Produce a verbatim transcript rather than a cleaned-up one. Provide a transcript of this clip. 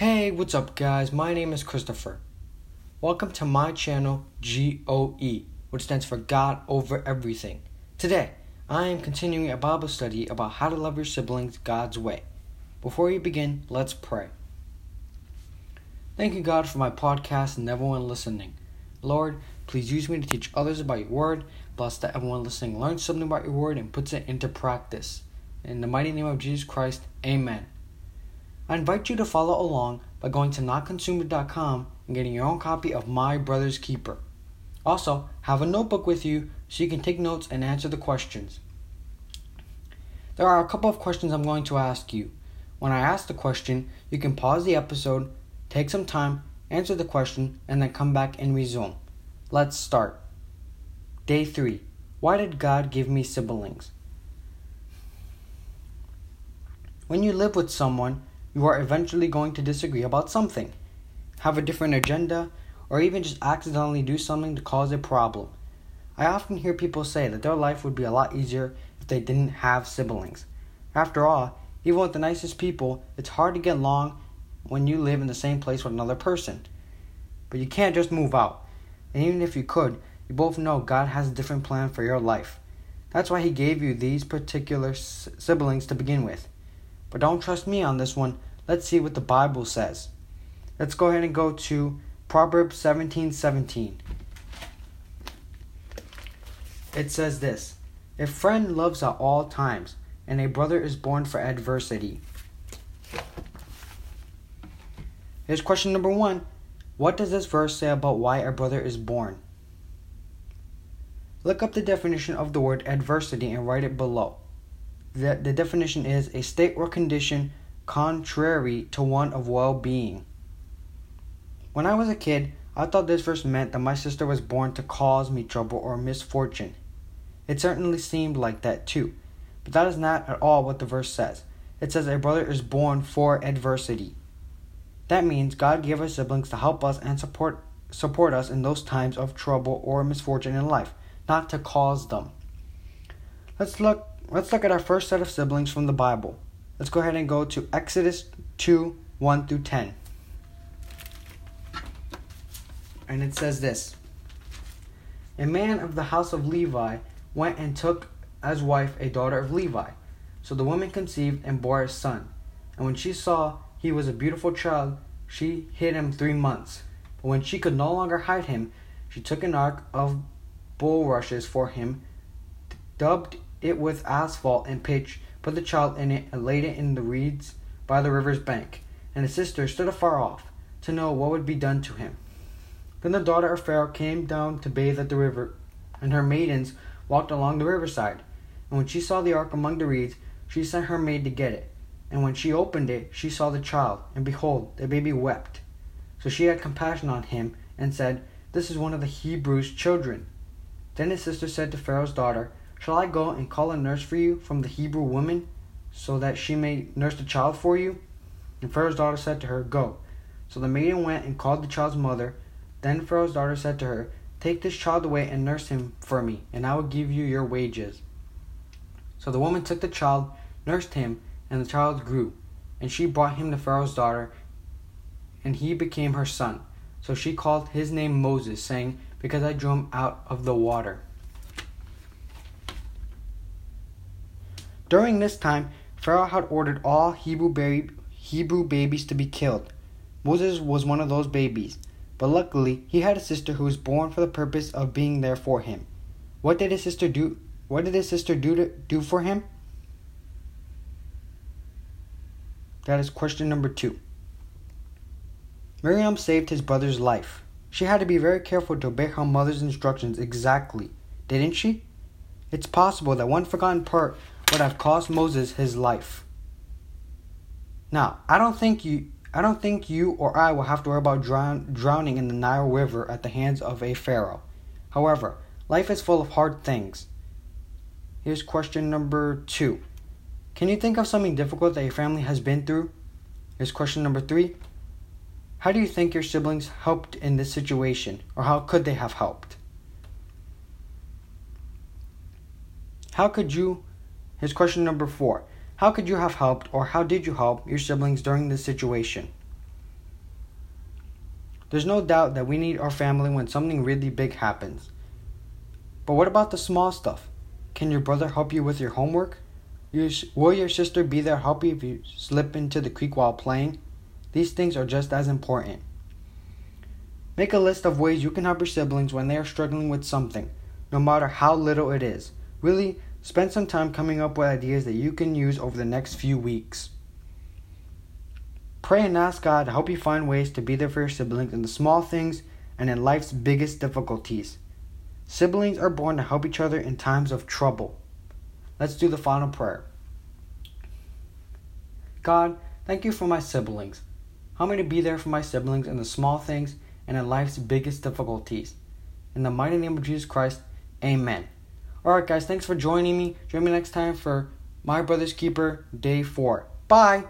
Hey, what's up guys? My name is Christopher. Welcome to my channel G O E, which stands for God Over Everything. Today, I am continuing a Bible study about how to love your siblings God's way. Before we begin, let's pray. Thank you God for my podcast and everyone listening. Lord, please use me to teach others about your word. Bless that everyone listening learns something about your word and puts it into practice. In the mighty name of Jesus Christ, amen. I invite you to follow along by going to not consumer dot com and getting your own copy of My Brother's Keeper. Also, have a notebook with you so you can take notes and answer the questions. There are a couple of questions I'm going to ask you. When I ask the question, you can pause the episode, take some time, answer the question, and then come back and resume. Let's start. Day three. Why did God give me siblings? When you live with someone, you are eventually going to disagree about something, have a different agenda, or even just accidentally do something to cause a problem. I often hear people say that their life would be a lot easier if they didn't have siblings. After all, even with the nicest people, it's hard to get along when you live in the same place with another person. But you can't just move out. And even if you could, you both know God has a different plan for your life. That's why He gave you these particular s- siblings to begin with. But don't trust me on this one. Let's see what the Bible says. Let's go ahead and go to Proverbs seventeen seventeen. It says this: a friend loves at all times, and a brother is born for adversity. Here's question number one. What does this verse say about why a brother is born? Look up the definition of the word adversity and write it below. The, the definition is a state or condition contrary to one of well-being. When I was a kid, I thought this verse meant that my sister was born to cause me trouble or misfortune. It certainly seemed like that too, but that is not at all what the verse says. It says a brother is born for adversity. That means God gave us siblings to help us and support support us in those times of trouble or misfortune in life, not to cause them. Let's look Let's look at our first set of siblings from the Bible. Let's go ahead and go to Exodus two, one through ten. And it says this: a man of the house of Levi went and took as wife a daughter of Levi. So the woman conceived and bore a son. And when she saw he was a beautiful child, she hid him three months. But when she could no longer hide him, she took an ark of bulrushes for him, dubbed it with asphalt and pitch, put the child in it, and laid it in the reeds by the river's bank. And his sister stood afar off, to know what would be done to him. Then the daughter of Pharaoh came down to bathe at the river, and her maidens walked along the riverside. And when she saw the ark among the reeds, she sent her maid to get it. And when she opened it, she saw the child, and behold, the baby wept. So she had compassion on him, and said, "This is one of the Hebrews' children." Then his sister said to Pharaoh's daughter, "Shall I go and call a nurse for you from the Hebrew woman, so that she may nurse the child for you?" And Pharaoh's daughter said to her, "Go." So the maiden went and called the child's mother. Then Pharaoh's daughter said to her, "Take this child away and nurse him for me, and I will give you your wages." So the woman took the child, nursed him, and the child grew. And she brought him to Pharaoh's daughter, and he became her son. So she called his name Moses, saying, "Because I drew him out of the water." During this time, Pharaoh had ordered all Hebrew baby, Hebrew babies to be killed. Moses was one of those babies, but luckily he had a sister who was born for the purpose of being there for him. What did his sister do? What did his sister do to, do for him? That is question number two. Miriam saved his brother's life. She had to be very careful to obey her mother's instructions exactly, didn't she? It's possible that one forgotten part would have cost Moses his life. Now, I don't think you I don't think you or I will have to worry about drown, drowning in the Nile River at the hands of a pharaoh. However, life is full of hard things. Here's question number two. Can you think of something difficult that your family has been through? Here's question number three. How do you think your siblings helped in this situation, or how could they have helped? How could you Here's question number four. How could you have helped, or how did you help your siblings during this situation? There's no doubt that we need our family when something really big happens. But what about the small stuff? Can your brother help you with your homework? Will your sister be there to help you if you slip into the creek while playing? These things are just as important. Make a list of ways you can help your siblings when they are struggling with something, no matter how little it is. Really, spend some time coming up with ideas that you can use over the next few weeks. Pray and ask God to help you find ways to be there for your siblings in the small things and in life's biggest difficulties. Siblings are born to help each other in times of trouble. Let's do the final prayer. God, thank you for my siblings. Help me to be there for my siblings in the small things and in life's biggest difficulties. In the mighty name of Jesus Christ, amen. Alright guys, thanks for joining me. Join me next time for My Brother's Keeper, Day four. Bye!